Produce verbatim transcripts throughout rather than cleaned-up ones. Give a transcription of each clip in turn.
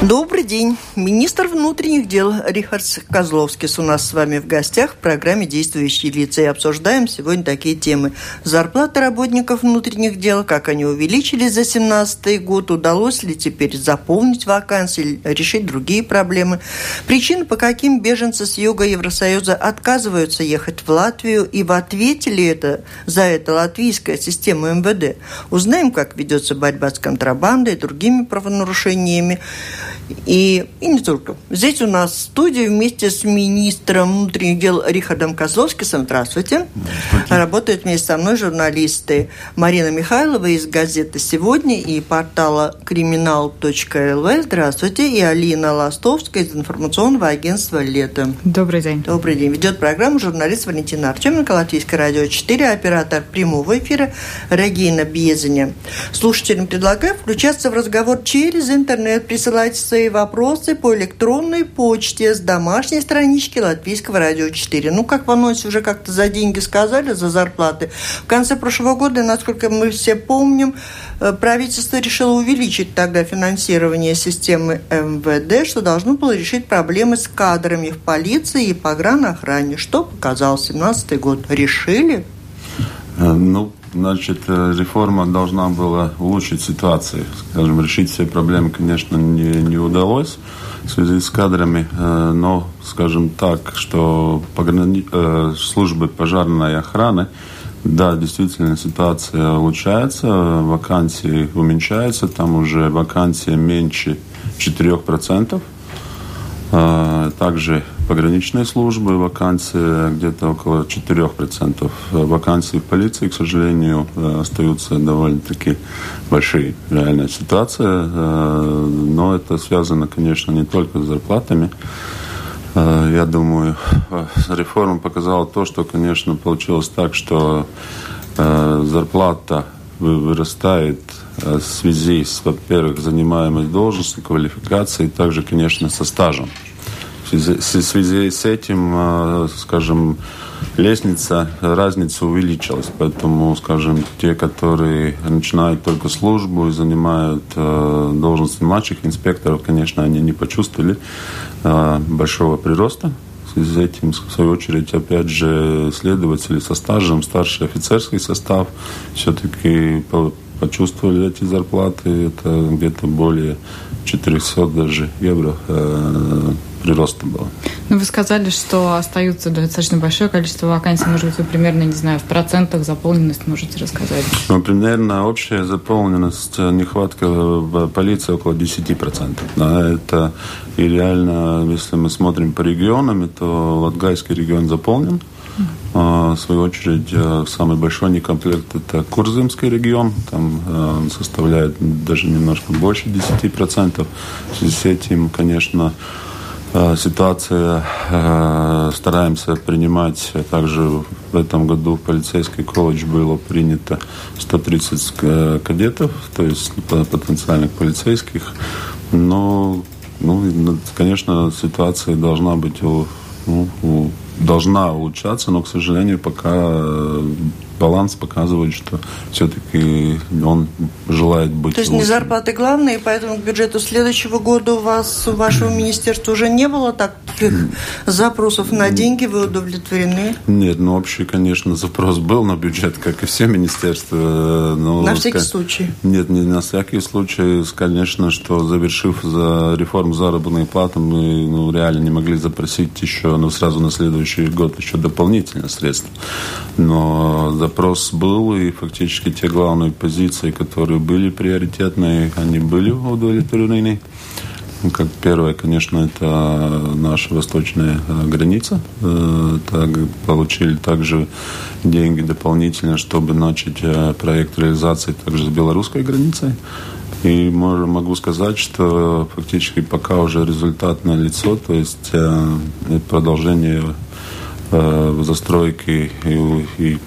Добрый день. Министр внутренних дел Рихардс Козловскис у нас с вами в гостях в программе «Действующие лица». И обсуждаем сегодня такие темы. Зарплаты работников внутренних дел, как они увеличились за семнадцатый год, удалось ли теперь заполнить вакансии, решить другие проблемы. Причины, по каким беженцы с юга Евросоюза отказываются ехать в Латвию, и в ответе ли это, за это латвийская система эм вэ дэ. Узнаем, как ведется борьба с контрабандой и другими правонарушениями. И, и не только. Здесь у нас в студии вместе с министром внутренних дел Рихардом Козловскисом. Здравствуйте. Здравствуйте. Работают вместе со мной журналисты Марина Михайлова из газеты «Сегодня» и портала Криминал.лв. Здравствуйте. И Алина Ластовская из информационного агентства «Лето». Добрый день. Добрый день. Ведет программу журналист Валентина Артёменко, Латвийское радио четыре, оператор прямого эфира Регина Бьезеня. Слушателям предлагаю включаться в разговор через интернет, присылайте свои вопросы по электронной почте с домашней странички Латвийского радио четыре. Ну, как в анонсе уже как-то за деньги сказали, за зарплаты. В конце прошлого года, насколько мы все помним, правительство решило увеличить тогда финансирование системы эм вэ дэ, что должно было решить проблемы с кадрами в полиции и погранохране. Что показал семнадцатый год? Решили? Ну, значит, реформа должна была улучшить ситуацию. Скажем, решить все проблемы, конечно, не, не удалось в связи с кадрами, но, скажем так, что пограни... службы пожарной охраны, да, действительно, ситуация улучшается, вакансии уменьшаются, там уже вакансии меньше четырех процентов. Также пограничные службы, вакансии где-то около четырех процентов. Вакансии в полиции, к сожалению, остаются довольно-таки большие. Реальная ситуация, но это связано, конечно, не только с зарплатами. Я думаю, реформа показала то, что, конечно, получилось так, что зарплата вырастает в связи с, во-первых, занимаемой должностью, квалификацией, также, конечно, со стажем. В связи с этим, скажем, лестница, разница увеличилась. Поэтому, скажем, те, которые начинают только службу и занимают должности младших инспекторов, конечно, они не почувствовали большого прироста. В связи с этим, в свою очередь, опять же, следователи со стажем, старший офицерский состав все-таки почувствовали эти зарплаты. Это где-то более четырехсот даже евро э, прироста было. Ну, вы сказали, что остаются достаточно большое количество вакансий. Может быть, вы примерно, не знаю, в процентах заполненность можете рассказать? Ну, примерно общая заполненность, нехватка в полиции около десяти процентов. Да, это и реально, если мы смотрим по регионам, то Латгальский регион заполнен. В свою очередь, самый большой некомплект – это Курземский регион. Там он составляет даже немножко больше десяти процентов. В связи с этим, конечно, ситуация стараемся принимать. Также в этом году в полицейский колледж было принято сто тридцать кадетов, то есть потенциальных полицейских. Но, ну, конечно, ситуация должна быть у, у должна улучшаться, но, к сожалению, пока баланс показывает, что все-таки он желает быть То есть лучшим. Не зарплаты главные, поэтому к бюджету следующего года у вас, у вашего министерства уже не было таких запросов на деньги, вы удовлетворены? Нет, ну общий, конечно, запрос был на бюджет, как и все министерства. Но, на всякий сказать, случай? Нет, не на всякий случай. Конечно, что завершив за реформу заработной платы, мы ну, реально не могли запросить еще, ну, сразу на следующий год еще дополнительные средства. Но запрос был, и фактически те главные позиции, которые были приоритетные, они были удовлетворены. Как первое, конечно, это наша восточная граница. Так, получили также деньги дополнительно, чтобы начать проект реализации также с белорусской границей. И могу сказать, что фактически пока уже результат налицо, то есть продолжение э, застройки и, и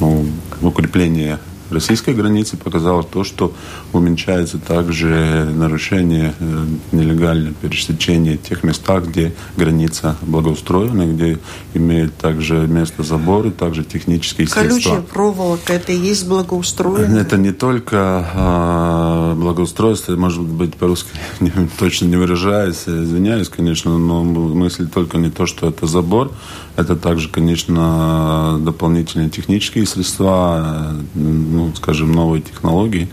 ну, укрепления российской границы показало то, что уменьшается также нарушение, э, нелегальное пересечение тех местах, где граница благоустроена, где имеют также место заборы, также технические колючая средства. Колючая проволока, это и есть благоустроено? Это не только э, благоустройство, может быть, по-русски не, точно не выражаясь, извиняюсь, конечно, но мысль только не то, что это забор, это также, конечно, дополнительные технические средства, э, ну, скажем, новые технологии,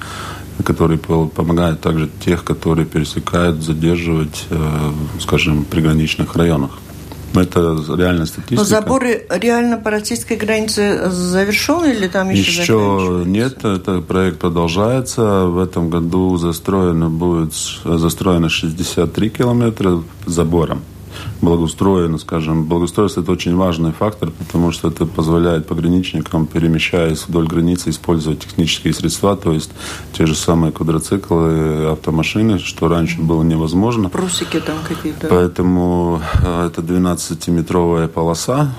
которые помогают также тех, которые пересекают, задерживать, скажем, в приграничных районах. Это реально статистика. Но заборы реально по российской границе завершены или там еще Еще нет, этот проект продолжается. В этом году застроено будет застроено шестьдесят три километра забором. Благоустроено, скажем. Благоустройство – это очень важный фактор, потому что это позволяет пограничникам, перемещаясь вдоль границы, использовать технические средства, то есть те же самые квадроциклы, автомашины, что раньше было невозможно. Прусики там какие-то. Поэтому это двенадцатиметровая полоса,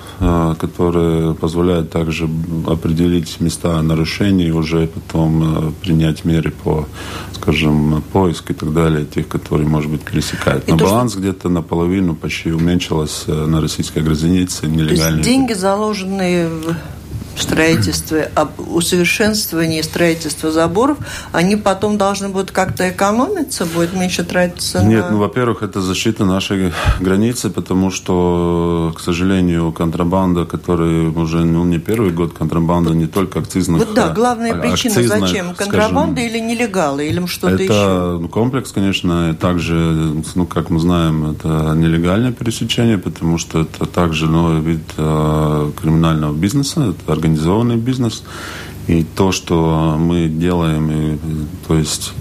которая позволяет также определить места нарушений, уже потом принять меры по, скажем, поиску и так далее, тех, которые, может быть, пересекают. И на баланс что... где-то наполовину почти уменьшилось на российской границе нелегальные. То есть деньги, заложенные в строительстве, об усовершенствовании строительства заборов, они потом должны будут как-то экономиться, будет меньше тратиться на... Нет, ну, во-первых, это защита нашей границы, потому что, к сожалению, контрабанда, которая уже ну, не первый год, контрабанда не только акцизных... Вот да, главная а, причина, зачем? Контрабанда, скажем, или нелегалы, или что-то это еще? Это комплекс, конечно, и также, ну, как мы знаем, это нелегальное пересечение, потому что это также новый вид э, криминального бизнеса, это организация организованный бизнес, и то, что мы делаем, и, то есть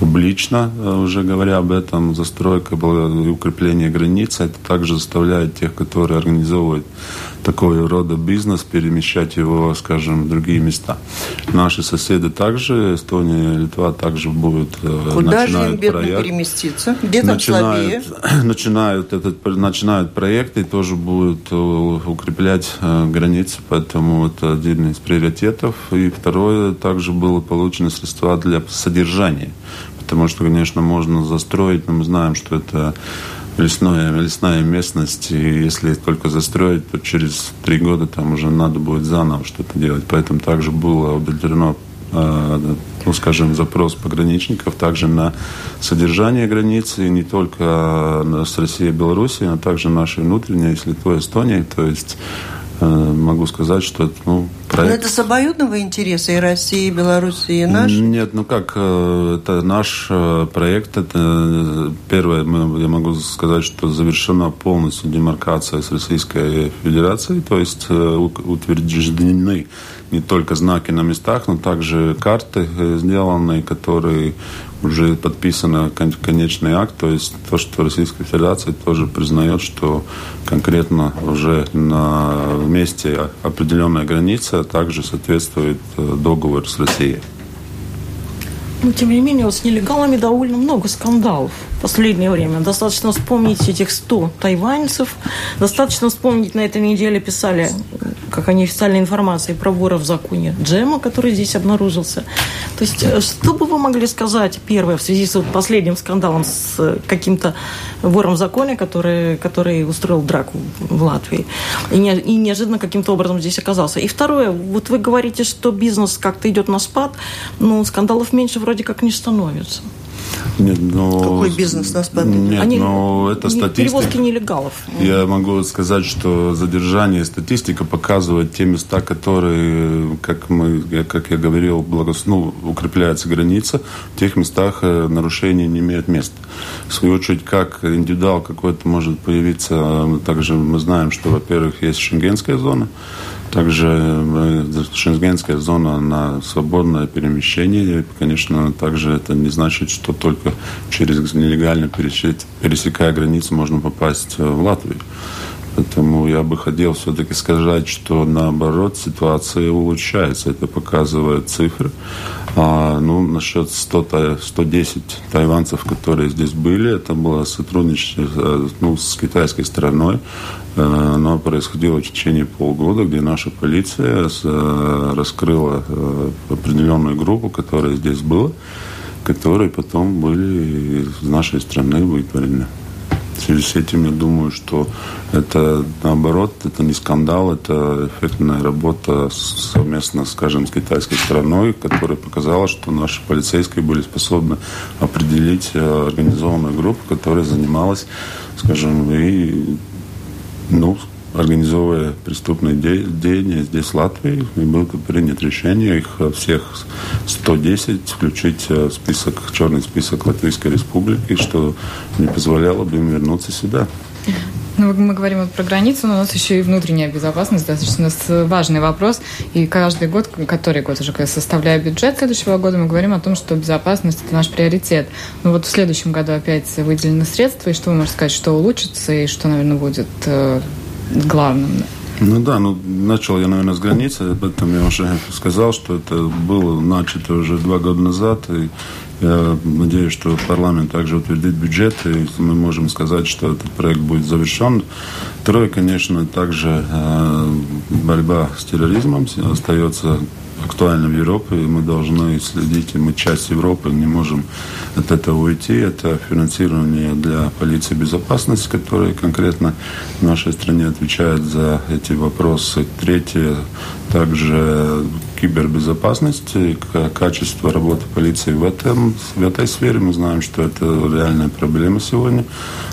публично, уже говоря об этом, застройка и укрепление границ, это также заставляет тех, которые организовывают такого рода бизнес, перемещать его, скажем, в другие места. Наши соседи также, Эстония, Литва также будут куда же им, бедным, переместиться? Где там слабее? Начинают, этот, начинают проект и тоже будут укреплять границы, поэтому это один из приоритетов. И второе, также было получено средства для содержания. Потому что, конечно, можно застроить, но мы знаем, что это лесная, лесная местность, и если только застроить, то через три года там уже надо будет заново что-то делать. Поэтому также было удовлетворено, ну, скажем, запрос пограничников также на содержание границы, не только с Россией и Белоруссией, но также нашей внутренней, если то Эстонией, то есть... Могу сказать, что это ну, проект... Но это с обоюдного интереса и России, и Белоруссии, и наш? Нет, ну как, это наш проект. Это первое, я могу сказать, что завершена полностью демаркация с Российской Федерацией, то есть утверждены не только знаки на местах, но также карты сделанные, которые уже подписаны конечный акт, то есть то, что Российская Федерация тоже признает, что конкретно уже на месте определенная граница также соответствует договору с Россией. Но, тем не менее, вот с нелегалами довольно много скандалов в последнее время. Достаточно вспомнить этих сто тайваньцев. Достаточно вспомнить, на этой неделе писали, как они официальной информации, про вора в законе Джема, который здесь обнаружился. То есть, что бы вы могли сказать, первое, в связи с вот последним скандалом с каким-то вором в законе, который, который устроил драку в Латвии, и, не, и неожиданно каким-то образом здесь оказался. И второе, вот вы говорите, что бизнес как-то идет на спад, но скандалов меньше вроде как не становится. Нет, но... Какой бизнес нас подбил? Они... но это не... статистика. Перевозки нелегалов. Я могу сказать, что задержание, статистика показывает те места, которые, как, мы, как я говорил, благос... ну, укрепляется граница, в тех местах нарушения не имеют места. В свою очередь, как индивидуал какой-то может появиться, также мы знаем, что, во-первых, есть шенгенская зона, также шенгенская зона на свободное перемещение. И, конечно, также это не значит, что только через нелегально пересекая границу можно попасть в Латвию. Поэтому я бы хотел все-таки сказать, что наоборот ситуация улучшается. Это показывают цифры. А, ну, насчет сто, сто десять тайванцев, которые здесь были, это было сотрудничество ну, с китайской стороной. Оно происходило в течение полгода, где наша полиция раскрыла определенную группу, которая здесь была, которые потом были из нашей страны вытворены. В связи с этим я думаю, что это наоборот, это не скандал, это эффективная работа совместно, скажем, с китайской стороной, которая показала, что наши полицейские были способны определить организованную группу, которая занималась, скажем, и, ну, организовывая преступные деяния здесь, в Латвии, и было принято решение их всех сто десять включить в список, в черный список Латвийской Республики, что не позволяло бы им вернуться сюда. Ну, мы говорим вот про границу, но у нас еще и внутренняя безопасность, достаточно важный вопрос. И каждый год, который год уже, когда составляя бюджет следующего года, мы говорим о том, что безопасность – это наш приоритет. Но вот в следующем году опять выделены средства, и что вы можете сказать, что улучшится, и что, наверное, будет главным? Ну да, ну начал я, наверное, с границы, об этом я уже сказал, что это было начато уже два года назад, и я надеюсь, что парламент также утвердит бюджет, и мы можем сказать, что этот проект будет завершен. Второе, конечно, также борьба с терроризмом остается актуально в Европе, и мы должны следить, и мы часть Европы, не можем от этого уйти. Это финансирование для полиции безопасности, которая конкретно в нашей стране отвечает за эти вопросы. Третье, также кибербезопасность, качество работы полиции в, этом, в этой сфере. Мы знаем, что это реальная проблема сегодня.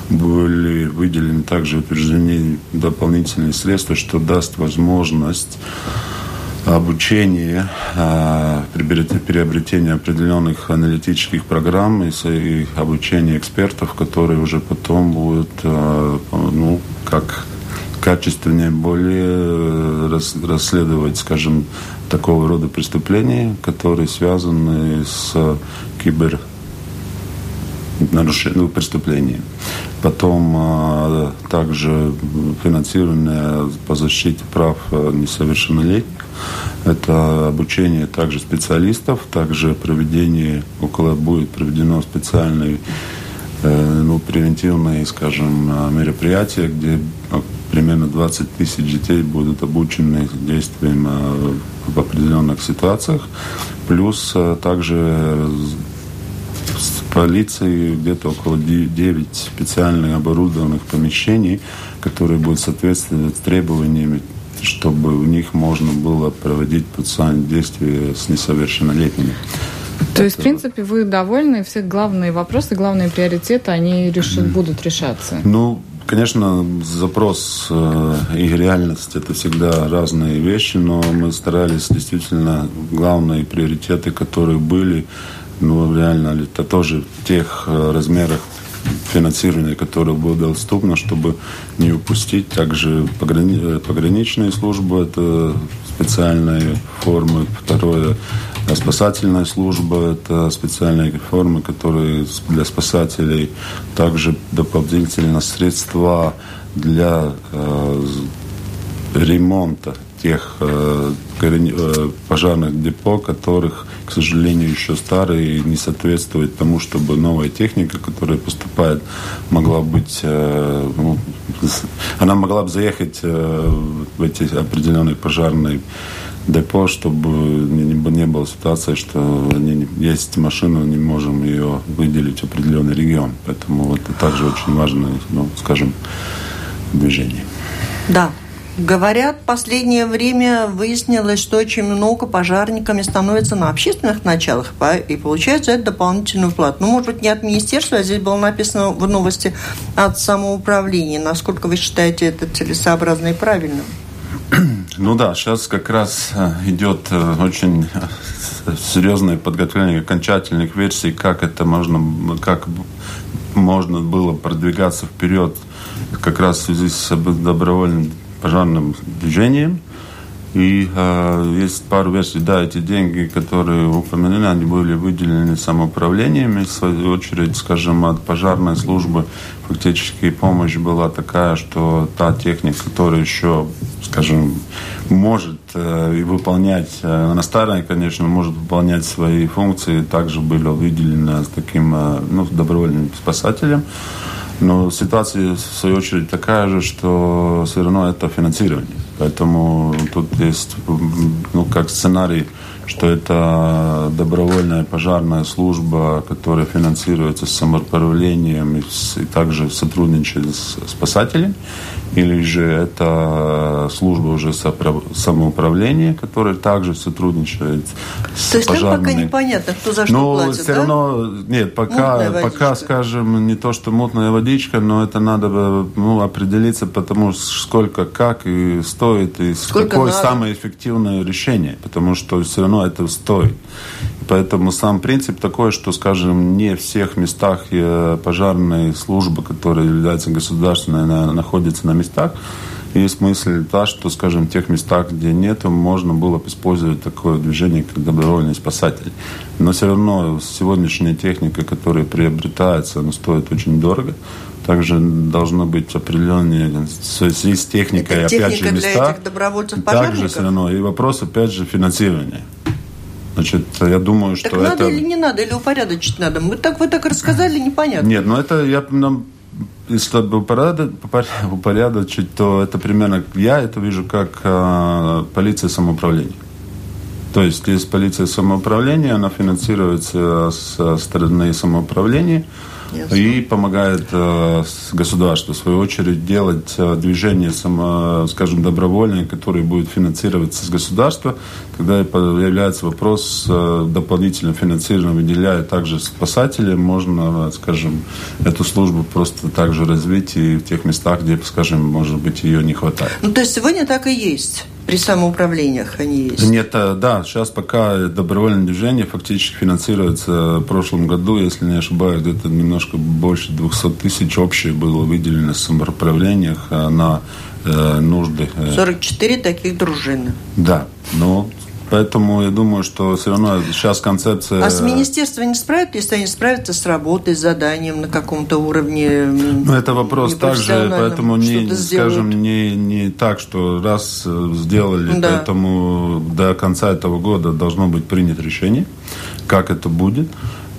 Были выделены также утверждены дополнительные средства, что даст возможность обучение, приобретение определенных аналитических программ и обучение экспертов, которые уже потом будут, ну, как качественнее, более расследовать, скажем, такого рода преступления, которые связаны с кибер нарушением преступлений. Потом а, также финансирование по защите прав несовершеннолетних. Это обучение также специалистов, также проведение, около будет проведено специальные э, ну, превентивные, скажем, мероприятия, где примерно двадцать тысяч детей будут обучены действиям э, в определенных ситуациях. Плюс э, также с полицией где-то около девяти специально оборудованных помещений, которые будут соответствовать требованиям, чтобы в них можно было проводить процессуальные действия с несовершеннолетними. То есть, в принципе, вы довольны, все главные вопросы, главные приоритеты, они решат, будут решаться? Ну, конечно, запрос и реальность – это всегда разные вещи, но мы старались действительно главные приоритеты, которые были, ну, реально, это тоже в тех размерах финансирования, которые было доступно, чтобы не упустить. Также пограни... пограничные службы, это специальные формы. Второе, спасательная служба, это специальные формы, которые для спасателей. Также дополнительно средства для э, ремонта тех э, пожарных депо, которых, к сожалению, еще старые и не соответствуют тому, чтобы новая техника, которая поступает, могла быть, э, ну, она могла бы заехать э, в эти определенные пожарные депо, чтобы не, не было ситуации, что не, есть машина, не можем ее выделить в определенный регион. Поэтому вот это также очень важное, ну, скажем, движение. Да. Говорят, в последнее время выяснилось, что очень много пожарниками становится на общественных началах и получают за это дополнительную плату. Ну, может быть, не от министерства, а здесь было написано в новости от самоуправления. Насколько вы считаете это целесообразно и правильно? Ну да, сейчас как раз идет очень серьезное подготовление окончательных версий, как это можно, как можно было продвигаться вперед, как раз в связи с добровольным пожарным движением. И э, есть пару версий. Да, эти деньги, которые упомянули, они были выделены самоуправлениями. В свою очередь, скажем, от пожарной службы фактически помощь была такая, что та техника, которая еще, скажем, может э, и выполнять, э, она старая, конечно, может выполнять свои функции, также была выделена с таким э, ну, добровольным спасателем. Но ситуация, в свою очередь, такая же, что все равно это финансирование. Поэтому тут есть, ну, как сценарий, что это добровольная пожарная служба, которая финансируется с самоуправлением и, с, и также сотрудничает с спасателями. Или же это служба уже самоуправления, которая также сотрудничает с пожарными. То есть там пока непонятно, кто за что но платит, да? Все равно, нет, пока, пока, скажем, не то, что мутная водичка, но это надо, ну, определиться, потому сколько, как и стоит, и сколько какое надо. Самое эффективное решение, потому что все равно это стоит. Поэтому сам принцип такой, что, скажем, не в всех местах пожарные службы, которые являются государственными, находятся на местах. Есть мысль та, что, скажем, в тех местах, где нет, можно было бы использовать такое движение, как добровольный спасатель. Но все равно сегодняшняя техника, которая приобретается, она стоит очень дорого. Также должно быть определенные связи с техникой, техника опять же, места. Также все равно. И вопрос, опять же, финансирования. Значит, я думаю, что так это... надо или не надо, или упорядочить надо? Мы так, вы так рассказали, непонятно. Нет, но это я... Если упорядочить, то это примерно... Я это вижу как э, полиция самоуправления. То есть, есть полиция самоуправления, она финансируется со стороны самоуправления yes. и помогает э, государству, в свою очередь, делать э, движение, само, скажем, добровольное, которое будет финансироваться с государства. Когда появляется вопрос э, дополнительного финансирования, выделяя также спасателям, можно, скажем, эту службу просто также развить и в тех местах, где, скажем, может быть, ее не хватает. Ну, то есть, сегодня так и есть. При самоуправлениях они есть? Нет, да. Сейчас пока добровольное движение фактически финансируется. В прошлом году, если не ошибаюсь, где-то немножко больше двести тысяч общее было выделено в самоуправлениях на э, нужды. сорок четыре таких дружины. Да. Ну, поэтому я думаю, что все равно сейчас концепция... А с министерства не справятся, если они справятся с работой, с заданием на каком-то уровне? Ну, это вопрос также, поэтому, не, скажем, не, не так, что раз сделали, да. Поэтому до конца этого года должно быть принято решение, как это будет.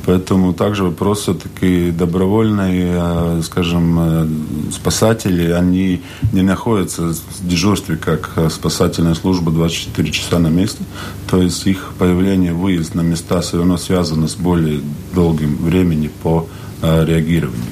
Поэтому также вопрос все-таки добровольные, скажем, спасатели, они не находятся в дежурстве, как спасательная служба двадцать четыре часа на месте. То есть их появление, выезд на места все равно связано с более долгим временем по реагированию.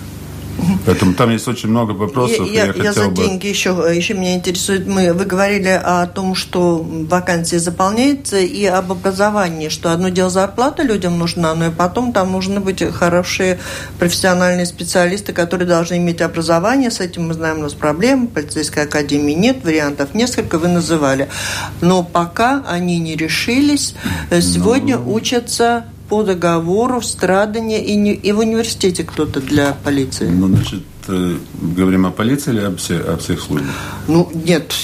Поэтому там есть очень много вопросов. Я, я, я, я за бы... деньги еще, еще меня интересует. Мы, вы говорили о том, что вакансия заполняется, и об образовании, что одно дело зарплата людям нужна, но и потом там нужны быть хорошие профессиональные специалисты, которые должны иметь образование. С этим мы знаем, у нас проблемы. Полицейской академии нет, вариантов несколько, вы называли. Но пока они не решились, сегодня но... учатся... по договору в Страдане и, не, и в университете кто-то для полиции? Ну, значит, э, говорим о полиции или об все, о всех службах? Ну, нет,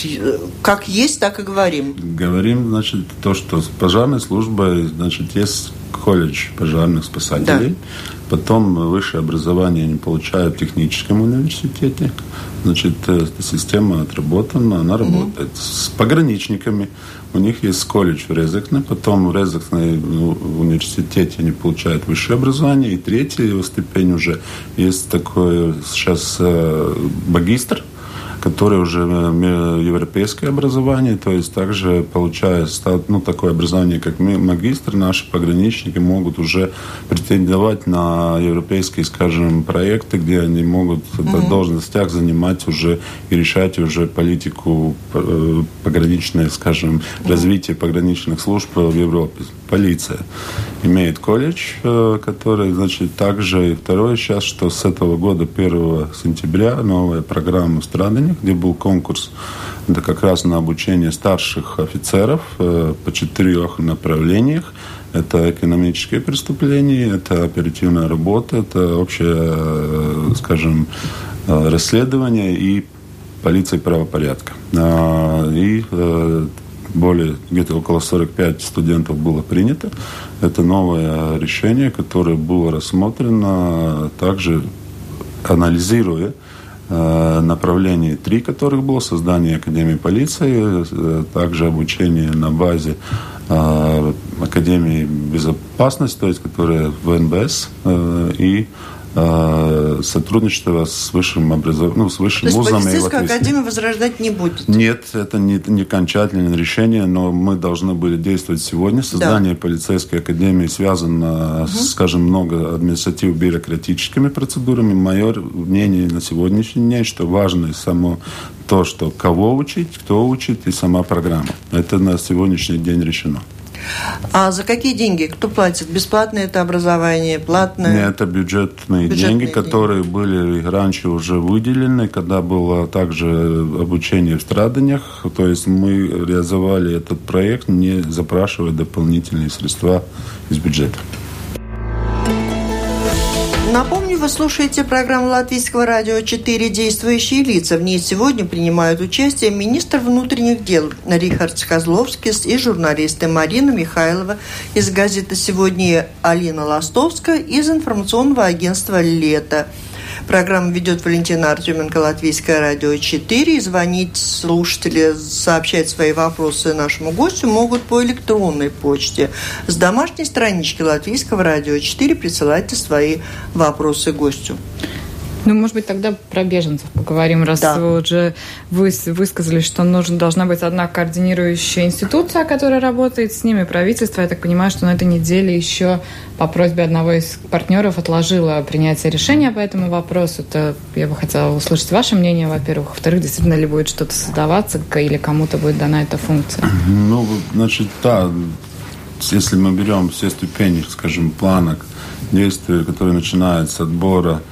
как есть, так и говорим. Говорим, значит, то, что пожарная служба, значит, есть колледж пожарных спасателей, да. Потом высшее образование они получают в техническом университете, значит, эта система отработана, она работает. Mm-hmm. С пограничниками у них есть колледж в Резекне, потом в Резекне в университете они получают высшее образование, и третья его степень уже есть такой сейчас магистр, которые уже европейское образование, то есть также получая ну, такое образование, как магистр, наши пограничники могут уже претендовать на европейские, скажем, проекты, где они могут mm-hmm. в должностях занимать уже и решать уже политику пограничной, скажем, mm-hmm. развития пограничных служб в Европе. Полиция имеет колледж, который, значит, также и второй сейчас, что с этого года, первого сентября, новая программа в Страдане, где был конкурс, да, как раз на обучение старших офицеров э, по четырех направлениях. Это экономические преступления, это оперативная работа, это общее, э, скажем, э, расследование и полиция правопорядка. Э, и э, более, где-то около сорок пять студентов было принято. Это новое решение, которое было рассмотрено, также анализируя направлений три, которых было: создание Академии полиции, также обучение на базе Академии безопасности, то есть которая в эн бэ эс, и сотрудничество с высшим образованием, ну, с высшим вузом. То есть полицейскую академию возрождать не будет? Нет, это не, не окончательное решение, но мы должны были действовать сегодня. Создание да. полицейской академии связано, угу. скажем, много административно-бюрократическими процедурами. Мое мнение на сегодняшний день, что важно само то, что кого учить, кто учит и сама программа. Это на сегодняшний день решено. А за какие деньги? Кто платит? Бесплатное это образование? Платное? Нет, это бюджетные, бюджетные деньги, которые деньги. Были раньше уже выделены, когда было также обучение в страданиях. То есть мы реализовали этот проект, не запрашивая дополнительные средства из бюджета. Напомню, вы слушаете программу Латвийского радио четыре «Действующие лица». В ней сегодня принимают участие министр внутренних дел Рихардс Козловскис и журналисты Марина Михайлова из газеты «Сегодня», Алина Ластовская из информационного агентства «Лето». Программу ведет Валентина Артёменко, Латвийское радио четыре. Звонить слушатели, сообщать свои вопросы нашему гостю могут по электронной почте. С домашней странички Латвийского радио четыре присылайте свои вопросы гостю. Ну, может быть, тогда про беженцев поговорим, раз да. вы уже высказали, что нужна, должна быть одна координирующая институция, которая работает с ними, правительство. Я так понимаю, что на этой неделе еще по просьбе одного из партнеров отложило принятие решения по этому вопросу. Это я бы хотела услышать ваше мнение, во-первых. Во-вторых, действительно ли будет что-то создаваться или кому-то будет дана эта функция? Ну, значит, да, если мы берем все ступени, скажем, планок, действия, которые начинаются с отбора,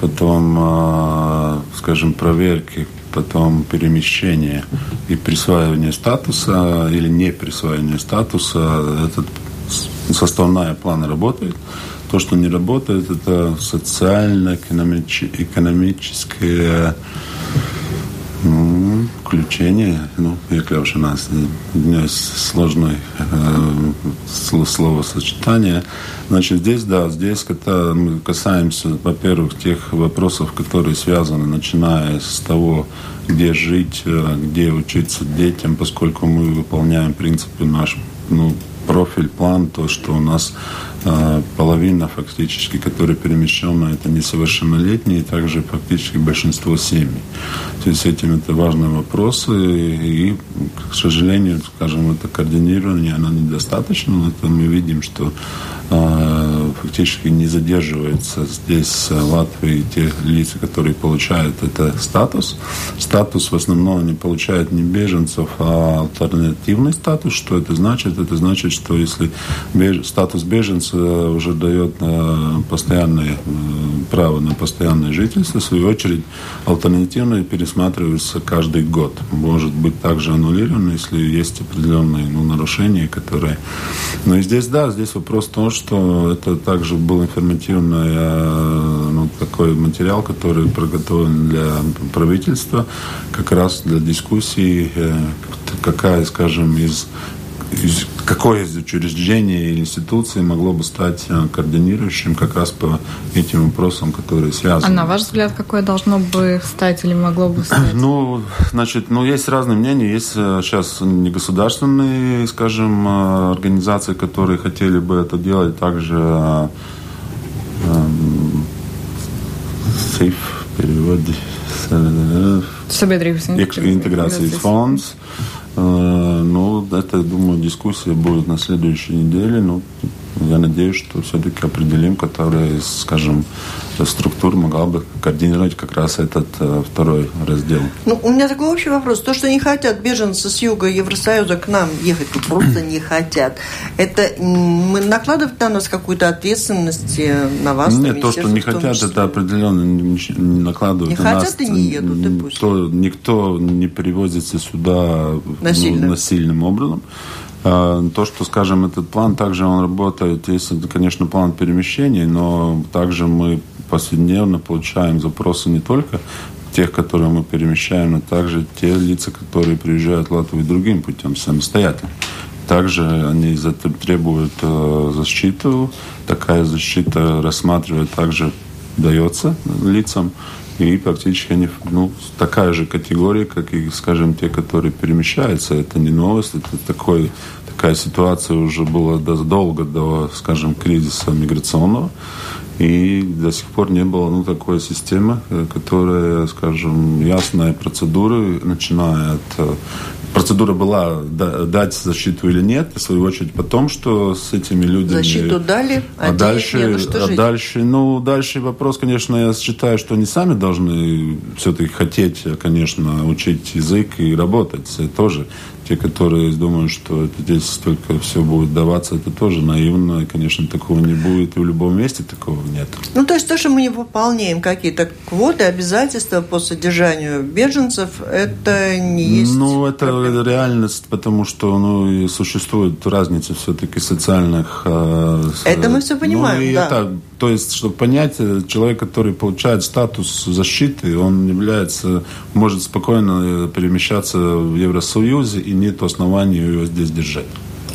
потом, скажем, проверки, потом перемещение и присваивание статуса или не присваивание статуса, этот составная плана работает. То, что не работает, это социально-экономическое ну, включение. Ну, я говорю, что у нас сложное э, словосочетание. Значит, здесь, да, здесь когда мы касаемся, во-первых, тех вопросов, которые связаны, начиная с того, где жить, где учиться детям, поскольку мы выполняем принципы наш, ну, профиль, план, то, что у нас э, половина фактически, которые перемещены, это несовершеннолетние, и также фактически большинство семей. То есть этим это важные вопросы, и, и, к сожалению, скажем, это координирование, оно недостаточно, это мы видим, что э, фактически не задерживается здесь в Латвии те лица, которые получают это статус. Статус в основном не получают не беженцев, а альтернативный статус. Что это значит? Это значит, что если беж... статус беженца уже дает э, постоянное э, право на постоянное жительство, в свою очередь альтернативные пересматриваются каждый год. Может быть также аннулировано, если есть определенные ну, нарушения, которые... Но и здесь, да, здесь вопрос в том, что это также был информативный э, ну, такой материал, который подготовлен для правительства, как раз для дискуссии, э, какая, скажем, из... какое из учреждений или институции могло бы стать координирующим как раз по этим вопросам, которые связаны. А на ваш взгляд, какое должно бы стать или могло бы стать? Ну, значит, ну, есть разные мнения. Есть сейчас негосударственные, скажем, организации, которые хотели бы это делать. Также сейф в переводе. Интеграции фондов. Ну, это, думаю, дискуссия будет на следующей неделе. Но я надеюсь, что все-таки определим, которая, скажем, структура могла бы координировать как раз этот э, второй раздел. Ну, у меня такой общий вопрос. То, что не хотят беженцы с юга Евросоюза к нам ехать, ну, просто не хотят. Это мы накладывать на нас какую-то ответственность, на вас? Нет, то, что не хотят, числе... это определенно не накладывают на нас. Не хотят и не едут, и пусть. То, никто не перевозится сюда насильно. ну, насильным образом. То, что, скажем, этот план, также он работает, если, конечно, план перемещений, но также мы повседневно получаем запросы не только тех, которые мы перемещаем, а также те лица, которые приезжают в Латвию другим путем, самостоятельно. Также они требуют защиту. Такая защита рассматривает также дается лицам. И практически они, ну, такая же категория, как и, скажем, те, которые перемещаются. Это не новость, это такой, такая ситуация уже была задолго до, скажем, кризиса миграционного. И до сих пор не было, ну, такой системы, которая, скажем, ясная процедура, начиная от... Процедура была дать защиту или нет, в свою очередь потом, что с этими людьми... Защиту дали, а, а дальше, нет, что а дальше, ну, дальше вопрос, конечно, я считаю, что они сами должны все-таки хотеть, конечно, учить язык и работать. Это тоже те, которые думают, что здесь столько все будет даваться, это тоже наивно, и, конечно, такого не будет, и в любом месте такого нет. Ну, то есть то, что мы не выполняем какие-то квоты, обязательства по содержанию беженцев, это не есть... Ну, это проблема. Реальность, потому что, ну, существует разница все-таки социальных... Это мы все понимаем, ну, и да. Это, то есть, чтобы понять, человек, который получает статус защиты, он является, может спокойно перемещаться в Евросоюзе, и нет оснований его здесь держать.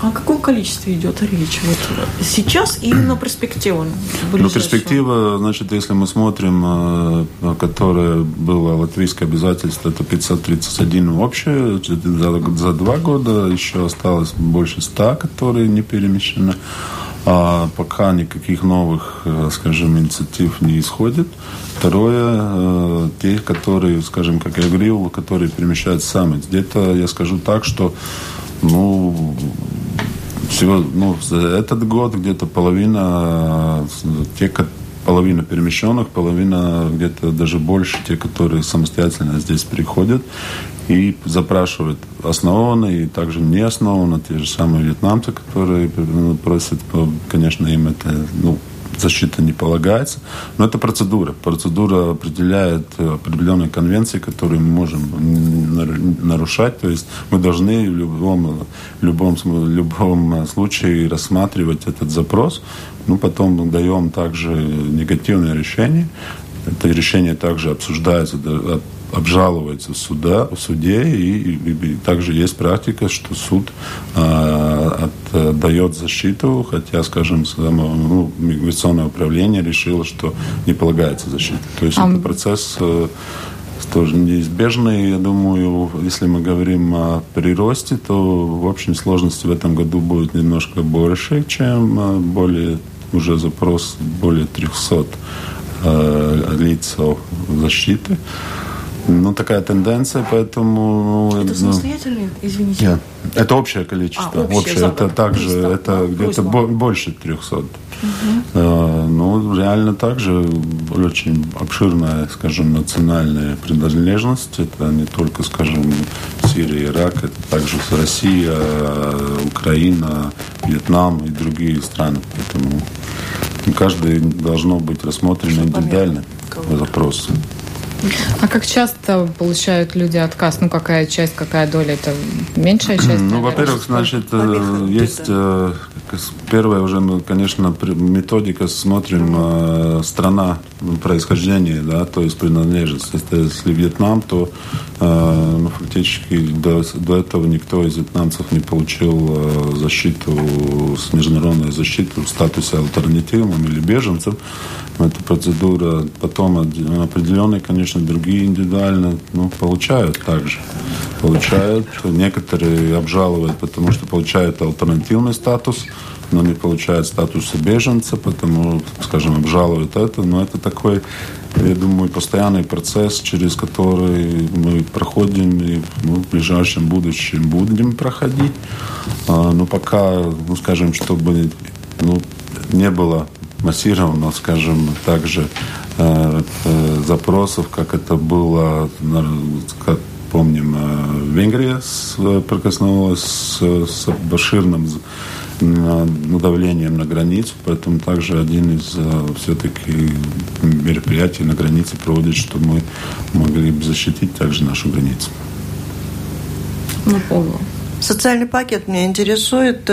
О каком количестве идет речь? Вот сейчас именно перспектива. Ну, перспектива, значит, если мы смотрим, которое было латвийское обязательство, это пятьсот тридцать один общее, за, за два года еще осталось больше ста, которые не перемещены. А пока никаких новых, скажем, инициатив не исходит. Второе, те, которые, скажем, как я говорил, которые перемещаются сами. Где-то я скажу так, что, ну, всего, ну, за этот год где-то половина тех, половина перемещенных, половина где-то даже больше те, которые самостоятельно здесь приходят и запрашивают основанные и также не основанные, те же самые вьетнамцы, которые просят, конечно, им это, ну, защита не полагается, но это процедура. Процедура определяет определенные конвенции, которые мы можем нарушать. То есть мы должны в любом, любом, любом случае рассматривать этот запрос. Ну, потом мы даем также негативное решение. Это решение также обсуждается, обжалуется в, суда, в суде, и, и, и также есть практика, что суд а, отдает защиту, хотя, скажем, само, ну, миграционное управление решило, что не полагается защита. То есть а... это процесс а, тоже неизбежный, я думаю, если мы говорим о приросте, то в общем сложности в этом году будет немножко больше, чем более, уже запрос более трехсот а, лиц защиты. Ну, такая тенденция, поэтому... Это самостоятельные, извините? Нет, это общее количество. А, общее, общее. Это также, это где-то больше трехсот. Угу. А, ну, реально также очень обширная, скажем, национальная принадлежность. Это не только, скажем, Сирия, Ирак, это также Россия, Украина, Вьетнам и другие страны. Поэтому каждый должно быть рассмотрено индивидуально запрос. А как часто получают люди отказ? Ну, какая часть, какая доля? Это меньшая часть? Ну, во-первых, значит, во-первых, есть... Это... Первое, уже мы, конечно, методика смотрим э, страна происхождения, да, то есть принадлежность. Если Вьетнам, то э, ну, фактически до, до этого никто из вьетнамцев не получил э, защиту, международную защиту в статусе альтернативным или беженцем. Эта процедура потом определенные, конечно, другие индивидуально, ну, получают также. Получают, некоторые обжалуют, потому что получают альтернативный статус, но не получают статуса беженца, потому, скажем, обжалуют это. Но это такой, я думаю, постоянный процесс, через который мы проходим и, ну, в ближайшем будущем будем проходить. А, но пока, ну, скажем, чтобы, ну, не было массированно, скажем, также э, э, запросов, как это было, как помним, э, Венгрия прикоснулась с, с обширным давлением на границу, поэтому также один из все-таки мероприятий на границе проводит, что мы могли бы защитить также нашу границу. Ну, Социальный пакет меня интересует.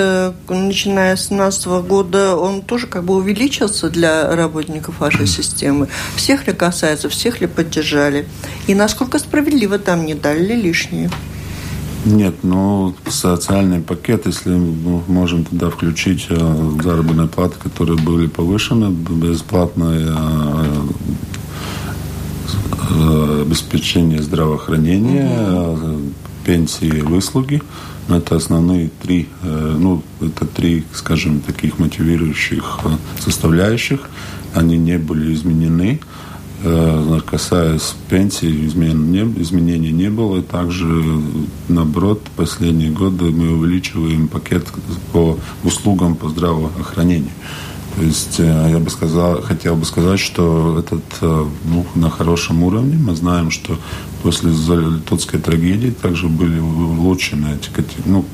Начиная с две тысячи семнадцатого года он тоже как бы увеличился для работников вашей системы. Всех ли касается, всех ли поддержали? И насколько справедливо там не дали лишнее? Нет, ну, социальный пакет, если мы можем туда включить заработные платы, которые были повышены, бесплатное обеспечение здравоохранения, mm-hmm. пенсии, выслуги. Это основные три, ну, это три, скажем, таких мотивирующих составляющих. Они не были изменены. Касаясь пенсии, измен не, изменений не было. Также, наоборот, в последние годы мы увеличиваем пакет по услугам по здравоохранению. То есть я бы сказал, хотел бы сказать, что этот, ну, на хорошем уровне. Мы знаем, что после Литовской трагедии также были улучшены эти, ну,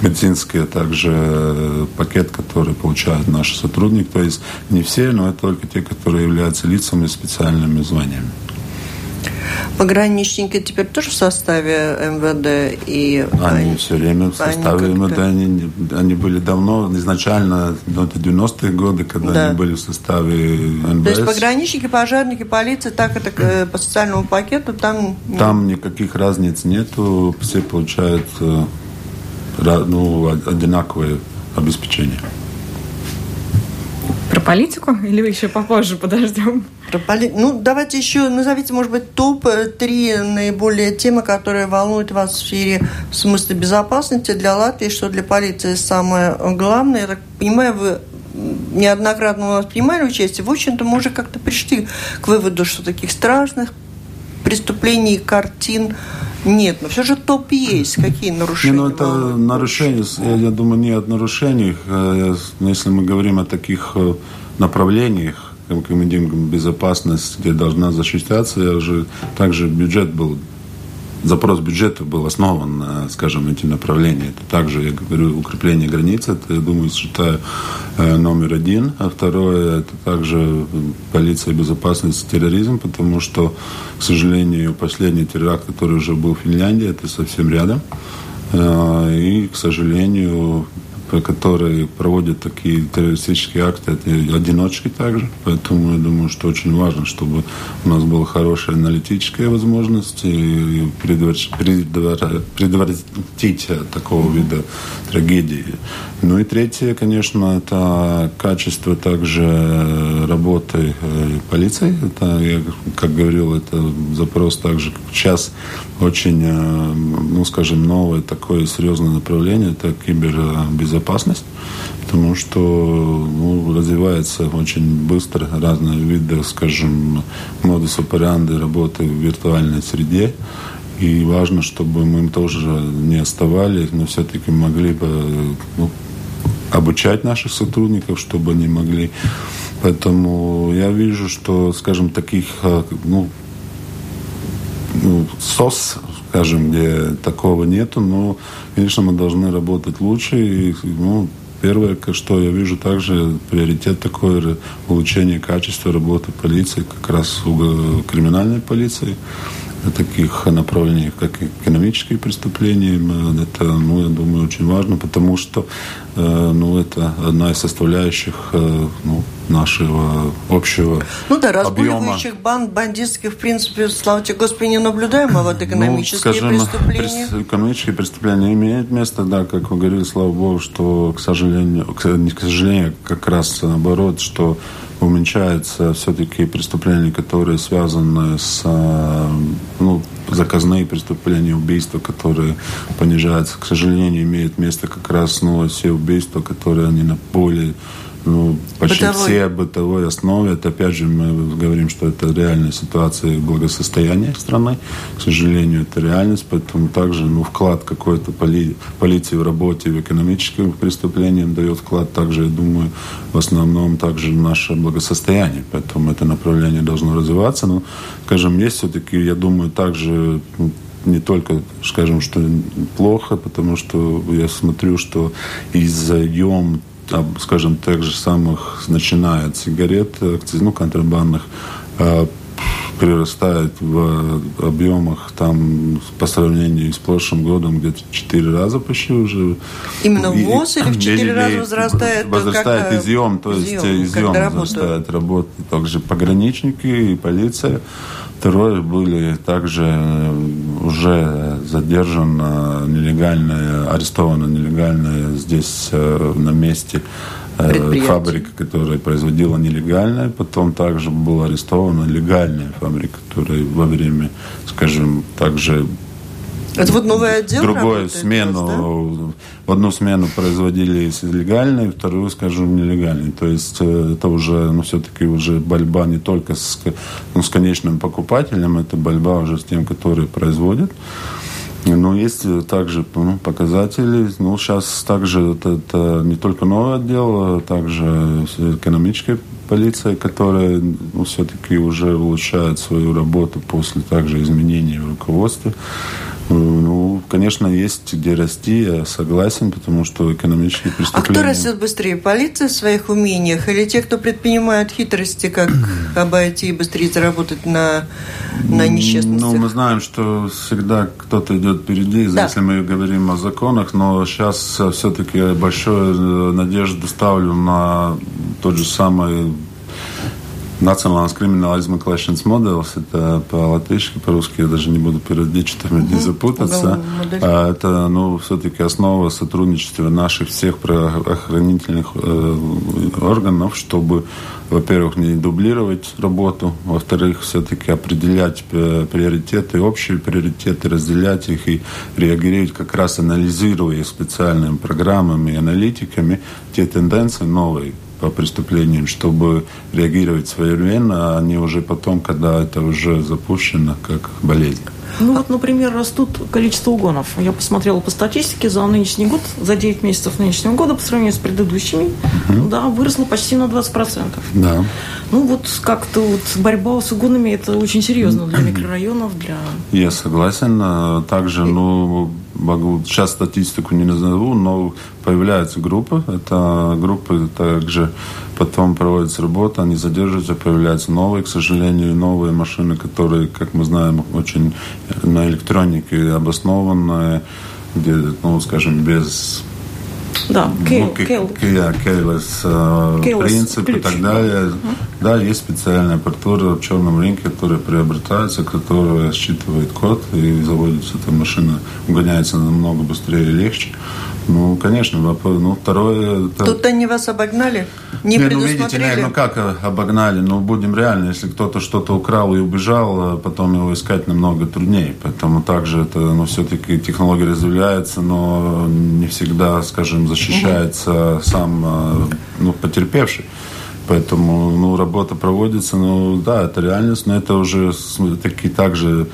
медицинские также пакет, который получают наши сотрудники. То есть не все, но это только те, которые являются лицами с специальными званиями. Пограничники теперь тоже в составе эм вэ дэ? И они все время в составе они эм вэ дэ. Они, они были давно, изначально, до девяностые годы, когда да. они были в составе эн бэ эс. То есть пограничники, пожарники, полиция, так и так по социальному пакету там... Там никаких разниц нету. Все получают, ну, одинаковое обеспечение. Про политику или еще попозже подождем? Про поли... Ну, давайте еще назовите, может быть, топ-три наиболее темы, которые волнуют вас в сфере, в смысле безопасности для Латвии, что для полиции самое главное. Я так понимаю, вы неоднократно у нас принимали участие, вы, в общем-то, мы уже как-то пришли к выводу, что таких страшных преступлений, картин нет, но все же топ есть. Какие нарушения? Не, ну, это нарушения, я, я думаю, не от нарушений. Но если мы говорим о таких направлениях, как мы видим, безопасность, где должна защищаться, я уже, также бюджет был, запрос бюджета был основан на, скажем, эти направления. Это также, я говорю, укрепление границ, это, я думаю, считаю, номер один. А второе, это также полиция, безопасность, терроризм, потому что, к сожалению, последний теракт, который уже был в Финляндии, это совсем рядом. И, к сожалению, которые проводят такие террористические акты, это одиночки также. Поэтому я думаю, что очень важно, чтобы у нас была хорошая аналитическая возможность и предотвратить такого вида трагедии. Ну и третье, конечно, это качество также работы полиции. Это, я как говорил, это запрос также сейчас очень, ну, скажем, новое такое серьезное направление, это кибербезопасность. Потому что, ну, развивается очень быстро разные виды, скажем, модус операнди работы в виртуальной среде. И важно, чтобы мы им тоже не отставали, но все-таки могли бы, ну, обучать наших сотрудников, чтобы они могли. Поэтому я вижу, что, скажем, таких, ну, эс о эс, скажем, где такого нету, но, конечно, мы должны работать лучше. И, ну, первое, что я вижу, также приоритет такой улучшение качества работы полиции, как раз в криминальной полиции, в таких направлениях, как экономические преступления. Это, ну, я думаю, очень важно, потому что, ну, это одна из составляющих, ну, нашего общего, ну, да, разбойничьих банд, бандитских, в принципе, слава тебе, Господи, не наблюдаем, а вот экономические, ну, скажем, преступления. Экономические преступления имеют место, да, как вы говорили, слава Богу, что, к сожалению, не к сожалению, как раз наоборот, что уменьшаются все-таки преступления, которые связаны с, ну, заказные преступления, убийства, которые понижаются. К сожалению, имеют место как раз, ну, все убийства, которые они на поле, ну, почти бытовой. Все бытовой основе. Это, опять же, мы говорим, что это реальная ситуация благосостояния страны. К сожалению, это реальность. Поэтому также, ну, вклад какой-то поли... полиции в работе, в экономических преступлениях дает вклад также, я думаю, в основном также наше благосостояние. Поэтому это направление должно развиваться. Но, скажем, есть все-таки, я думаю, также... не только, скажем, что плохо, потому что я смотрю, что изъем, скажем, так же самых, начиная от сигарет, ну, контрабандных прирастает в объемах там по сравнению с прошлым годом где-то четыре раза почти уже. Именно ввоз или в четыре раза возрастает? Возрастает как изъем, то есть изъем, изъем возрастает работы. Также пограничники и полиция. Второе, были также уже задержано нелегальное, арестовано нелегальное здесь на месте фабрика, которая производила нелегальное. Потом также была арестована легальная фабрика, которая во время, скажем, также... Это вот новый отдел работает, смену, да? Одну смену производили легальные, вторую, скажем, нелегальные. То есть это уже, ну, все-таки уже борьба не только с, ну, с конечным покупателем, это борьба уже с тем, который производит. Но есть также, ну, показатели. Ну, сейчас также это, это не только новый отдел, а также экономическая полиция, которая, ну, все-таки уже улучшает свою работу после также изменений в руководстве. Ну, конечно, есть где расти, я согласен, потому что экономические преступления... А кто растет быстрее, полиция в своих умениях или те, кто предпринимает хитрости, как обойти и быстрее заработать на, на несчастностях? Ну, мы знаем, что всегда кто-то идет впереди, да, если мы говорим о законах, но сейчас все-таки большую надежду ставлю на тот же самый... Национальный криминализм и клашенс моделс, это по-латышски, по-русски я даже не буду переводить, чтобы не запутаться. А это, ну, все-таки основа сотрудничества наших всех правоохранительных э, органов, чтобы, во-первых, не дублировать работу, во-вторых, все-таки определять приоритеты, общие приоритеты, разделять их и реагировать, как раз анализируя специальными программами и аналитиками те тенденции новые по преступлениям, чтобы реагировать своевременно, а не уже потом, когда это уже запущено, как болезнь. Ну вот, например, растут количество угонов. Я посмотрела по статистике за нынешний год, за девять месяцев нынешнего года по сравнению с предыдущими, uh-huh. да, выросло почти на двадцать процентов. Да. Ну вот как-то вот борьба с угонами, это очень серьезно для микрорайонов, для... Я согласен. Также, ну, могу, сейчас статистику не назову, но появляются группы. Это группы также потом проводится работа, они задерживаются, появляются новые, к сожалению, новые машины, которые, как мы знаем, очень на электронике обоснованные, где, ну, скажем, без... Да, кейлес принцип и так далее. Да, есть специальная аппаратура в черном рынке, которая приобретается, которая считывает код и заводится эта машина, угоняется намного быстрее и легче. Ну, конечно, ну, второе... Это... Тут они вас обогнали? Не, не предусмотрели? Ну, видите, наверное, ну, как обогнали? Ну, будем реально, если кто-то что-то украл и убежал, потом его искать намного труднее. Поэтому также это, ну, все-таки технология развивается, но не всегда, скажем, защищается mm-hmm. сам, ну, потерпевший. Поэтому, ну, работа проводится, ну, да, это реальность, но это уже такие также...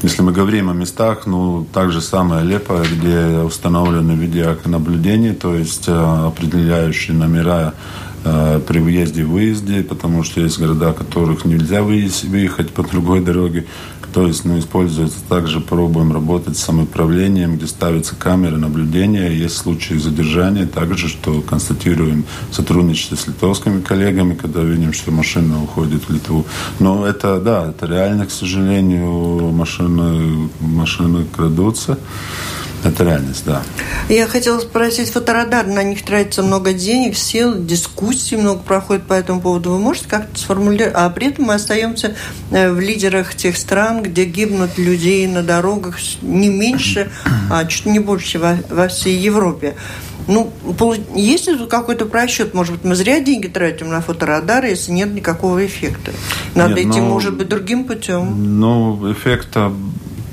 Если мы говорим о местах, ну, так же самое Лето, где установлены видеонаблюдения, то есть определяющие номера э, при въезде и выезде, потому что есть города, в которых нельзя выехать по другой дороге. То есть, ну, используется также, пробуем работать с самоуправлением, где ставятся камеры наблюдения. Есть случаи задержания также, что констатируем сотрудничество с литовскими коллегами, когда видим, что машина уходит в Литву. Но это, да, это реально, к сожалению, машины, машины крадутся. Это реальность, да. Я хотела спросить, фоторадар, на них тратится много денег, сил, дискуссий много проходит по этому поводу. Вы можете как-то сформулировать? А при этом мы остаемся в лидерах тех стран, где гибнут людей на дорогах не меньше, а чуть не больше во, во всей Европе. Ну, есть ли тут какой-то просчет? Может быть, мы зря деньги тратим на фоторадары, если нет никакого эффекта? Надо нет, идти, ну, может быть, другим путем. Ну, эффекта...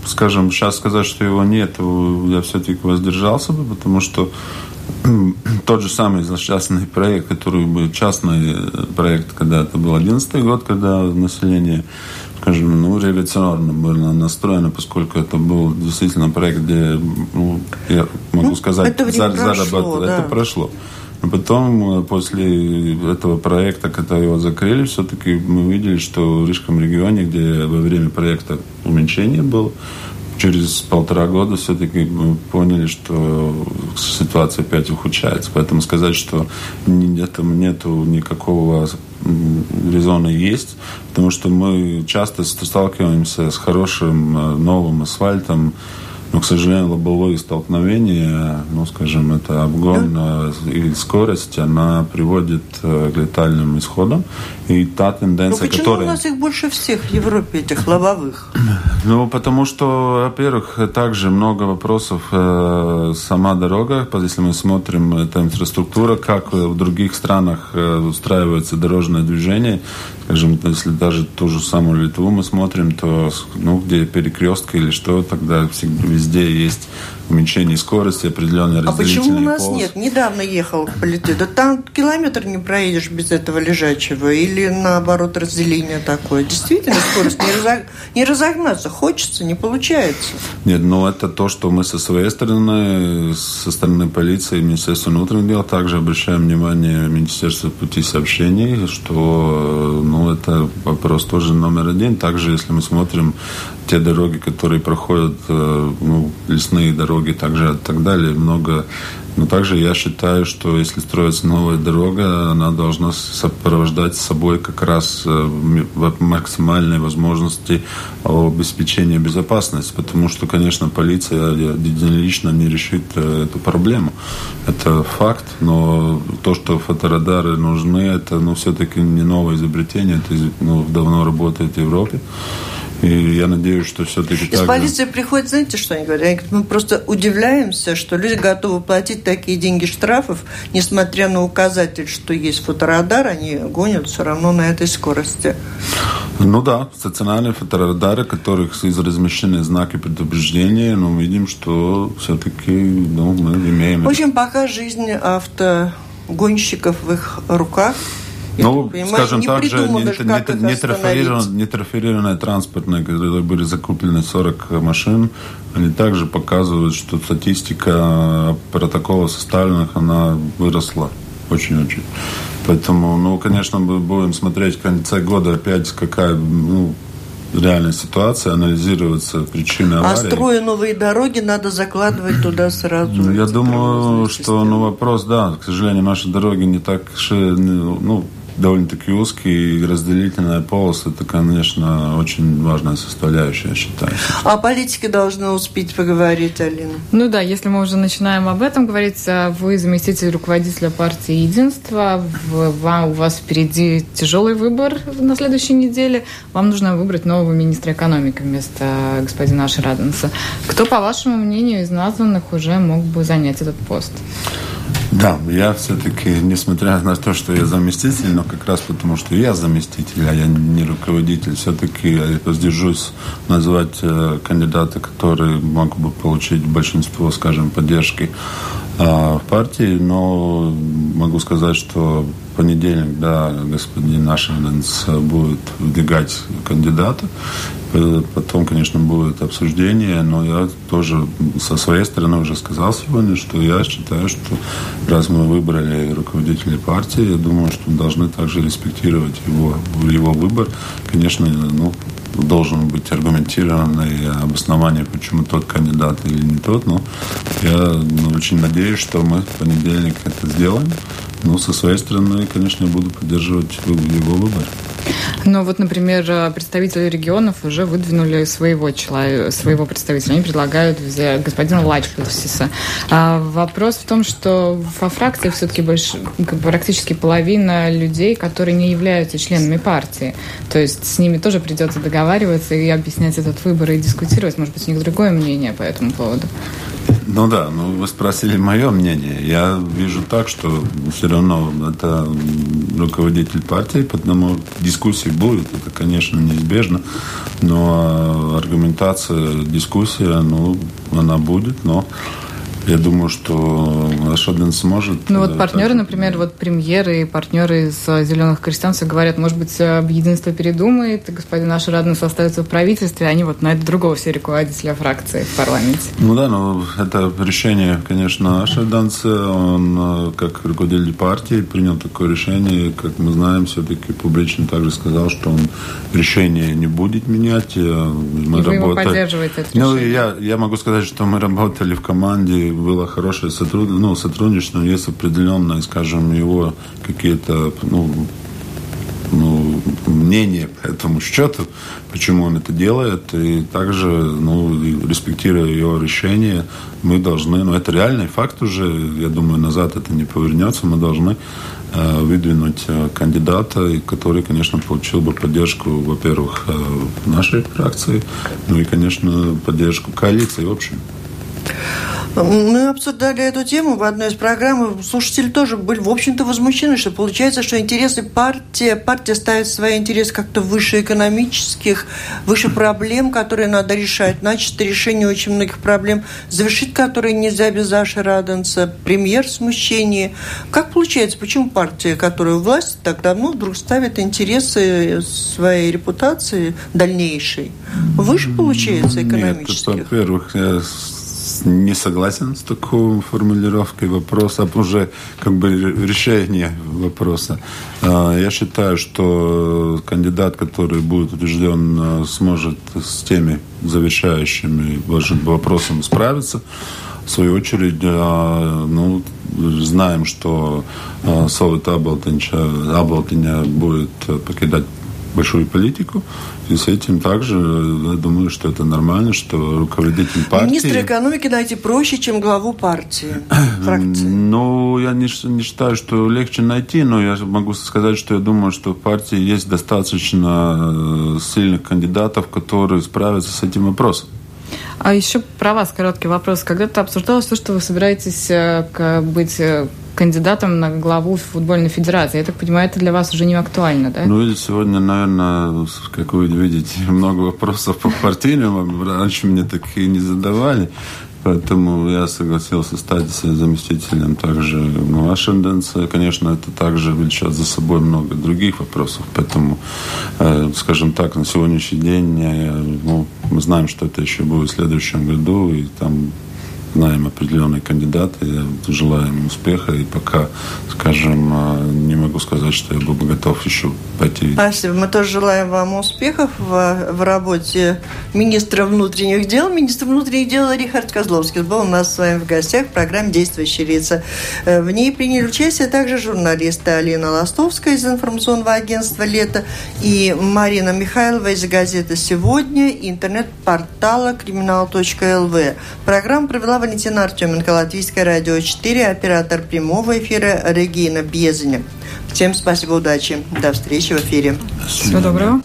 Скажем, сейчас сказать, что его нет, я все-таки воздержался бы, потому что тот же самый частный проект, который был частный проект, когда это был одиннадцатый год, когда население, скажем, ну, революционно было настроено, поскольку это был действительно проект, где, ну, я могу ну, сказать, это заработало, да. Это прошло. Потом, после этого проекта, когда его закрыли, все-таки мы видели, что в Рижском регионе, где во время проекта уменьшение было, через полтора года все-таки мы поняли, что ситуация опять ухудшается. Поэтому сказать, что нет никакого резоны есть, потому что мы часто сталкиваемся с хорошим новым асфальтом, но, к сожалению, лобовые столкновения, ну, скажем, это обгон и скорость, она приводит к летальным исходам. И та тенденция, которая... Но почему которая... у нас их больше всех в Европе, этих лобовых? Ну, потому что, во-первых, также много вопросов. Сама дорога, если мы смотрим, это инфраструктура, как в других странах устраивается дорожное движение. Скажем, если даже ту же самую Литву мы смотрим, то, ну, где перекрестка или что, тогда всегда везде есть уменьшение скорости, определенные разделительные полосы. А почему у нас полосы нет? Недавно ехал по Литве. Да там километр не проедешь без этого лежачего. Или, наоборот, разделение такое. Действительно, скорость не, разог... не разогнаться. Хочется, не получается. Нет, ну это то, что мы со своей стороны, со стороны полиции, Министерства внутренних дел, также обращаем внимание Министерства путей сообщений, что, ну, это вопрос тоже номер один. Также, если мы смотрим те дороги, которые проходят, ну, лесные дороги, также и так далее, много. Но также я считаю, что если строится новая дорога, она должна сопровождать с собой как раз максимальные возможности обеспечения безопасности, потому что, конечно, полиция единолично не решит эту проблему. Это факт, но то, что фоторадары нужны, это, ну, все-таки не новое изобретение, это, ну, давно работает в Европе. И я надеюсь, что все-таки так. Из полиции приходят, знаете, что они говорят? Они говорят, мы просто удивляемся, что люди готовы платить такие деньги штрафов, несмотря на указатель, что есть фоторадар, они гонят все равно на этой скорости. Ну да, стационарные фоторадары, которых размещены знаки предупреждения, но мы видим, что все-таки, ну, мы имеем... В общем, пока жизнь автогонщиков в их руках. Я, ну, скажем так же, нетрафированные транспортные, которые были закуплены сорок машин, они также показывают, что статистика протоколов составленных, она выросла очень-очень. Поэтому, ну, конечно, мы будем смотреть в конце года опять, какая, ну, реальная ситуация, анализируются причины аварии. А строя новые дороги, надо закладывать туда сразу. Ну, я думаю, что, ну, вопрос, да, к сожалению, наши дороги не так, ну, довольно-таки узкие, и разделительная полоса, это, конечно, очень важная составляющая, я считаю. А политики должны успеть поговорить, Алина. Ну да, если мы уже начинаем об этом говорить, вы заместитель руководителя партии «Единство», вам, у вас впереди тяжелый выбор на следующей неделе, вам нужно выбрать нового министра экономики вместо господина Ашраденса. Кто, по вашему мнению, из названных уже мог бы занять этот пост? Да, я все-таки, несмотря на то, что я заместитель, но как раз потому, что я заместитель, а я не руководитель, все-таки я воздержусь назвать кандидата, который мог бы получить большинство, скажем, поддержки в партии, но могу сказать, что в понедельник, да, господин Нашинлендс будет выдвигать кандидата, потом, конечно, будет обсуждение, но я тоже со своей стороны уже сказал сегодня, что я считаю, что раз мы выбрали руководителя партии, я думаю, что должны также респектировать его, его выбор, конечно, ну, должен быть аргументированное обоснование, почему тот кандидат или не тот. Но я очень надеюсь, что мы в понедельник это сделаем. Но со своей стороны, конечно, я буду поддерживать его выбор. Но вот, например, представители регионов уже выдвинули своего человека, своего представителя. Они предлагают взять господина Лачпилсиса. А вопрос в том, что во фракции все-таки больш... практически половина людей, которые не являются членами партии. То есть с ними тоже придется договариваться и объяснять этот выбор и дискутировать. Может быть, у них другое мнение по этому поводу. Ну да, ну вы спросили мое мнение. Я вижу так, что все равно это руководитель партии, потому дискуссии будут, это, конечно, неизбежно, но аргументация, дискуссия, ну, она будет, но я думаю, что Ашадин сможет... Ну вот партнеры, так... например, вот премьеры и партнеры из «Зеленых крестьян» все говорят, может быть, Единство передумает, господин Ашадин остается в правительстве, а они вот найдут другого все руководителя фракции в парламенте. Ну да, ну это решение, конечно, Ашадин, он как руководитель партии принял такое решение, как мы знаем, все-таки публично также сказал, что он решение не будет менять. Мы и вы работали... его поддерживаете, это решение? Ну я, я могу сказать, что мы работали в команде, было хорошее сотруд... ну, сотрудничество, есть определенные, скажем, его какие-то, ну, ну, мнение по этому счету, почему он это делает, и также, ну, респектируя его решение, мы должны, ну, это реальный факт уже, я думаю, назад это не повернется, мы должны э, выдвинуть кандидата, который, конечно, получил бы поддержку, во-первых, нашей фракции, ну и, конечно, поддержку коалиции в общем. Мы обсуждали эту тему в одной из программ. Слушатели тоже были, в общем-то, возмущены, что получается, что интересы партии, партия ставит свои интересы как-то выше экономических, выше проблем, которые надо решать. Значит, решение очень многих проблем, завершить которые нельзя без Аши Раденса. Премьер в смущении. Как получается, почему партия, которая у власти так давно, вдруг ставит интересы своей репутации дальнейшей выше, получается, экономических? Нет, во-первых, я... не согласен с такой формулировкой вопроса, уже как бы решение вопроса. Я считаю, что кандидат, который будет утвержден, сможет с теми завершающими вопросами справиться. В свою очередь, ну, знаем, что Совет Аболтиня будет покидать большую политику, и с этим также, я думаю, что это нормально, что руководитель партии... Министра экономики найти проще, чем главу партии, фракции. Ну, я не, не считаю, что легче найти, но я могу сказать, что я думаю, что в партии есть достаточно сильных кандидатов, которые справятся с этим вопросом. А еще про вас короткий вопрос. Когда-то обсуждалось то, что вы собираетесь быть кандидатом на главу футбольной федерации. Я так понимаю, это для вас уже не актуально, да? Ну, и сегодня, наверное, как вы видите, много вопросов по партийным. Раньше мне такие не задавали. Поэтому я согласился стать заместителем также Нашинлендса. Конечно, это также влечет за собой много других вопросов. Поэтому, э, скажем так, на сегодняшний день я, ну, мы знаем, что это еще будет в следующем году. И там знаем определенные кандидаты. Я желаю им успеха. И пока, скажем, не могу сказать, что я был бы готов еще пойти. Спасибо. Мы тоже желаем вам успехов в, в работе министра внутренних дел. Министр внутренних дел Рихардс Козловскис был у нас с вами в гостях в программе «Действующие лица». В ней приняли участие также журналисты Алина Ластовская из информационного агентства «Лето» и Марина Михайлова из газеты «Сегодня» и интернет-портала «Криминал.лв». Программу провела Валентина Артёменко, Латвийское радио четыре, оператор прямого эфира Регина Бьезеня. Всем спасибо, удачи. До встречи в эфире. Всего доброго.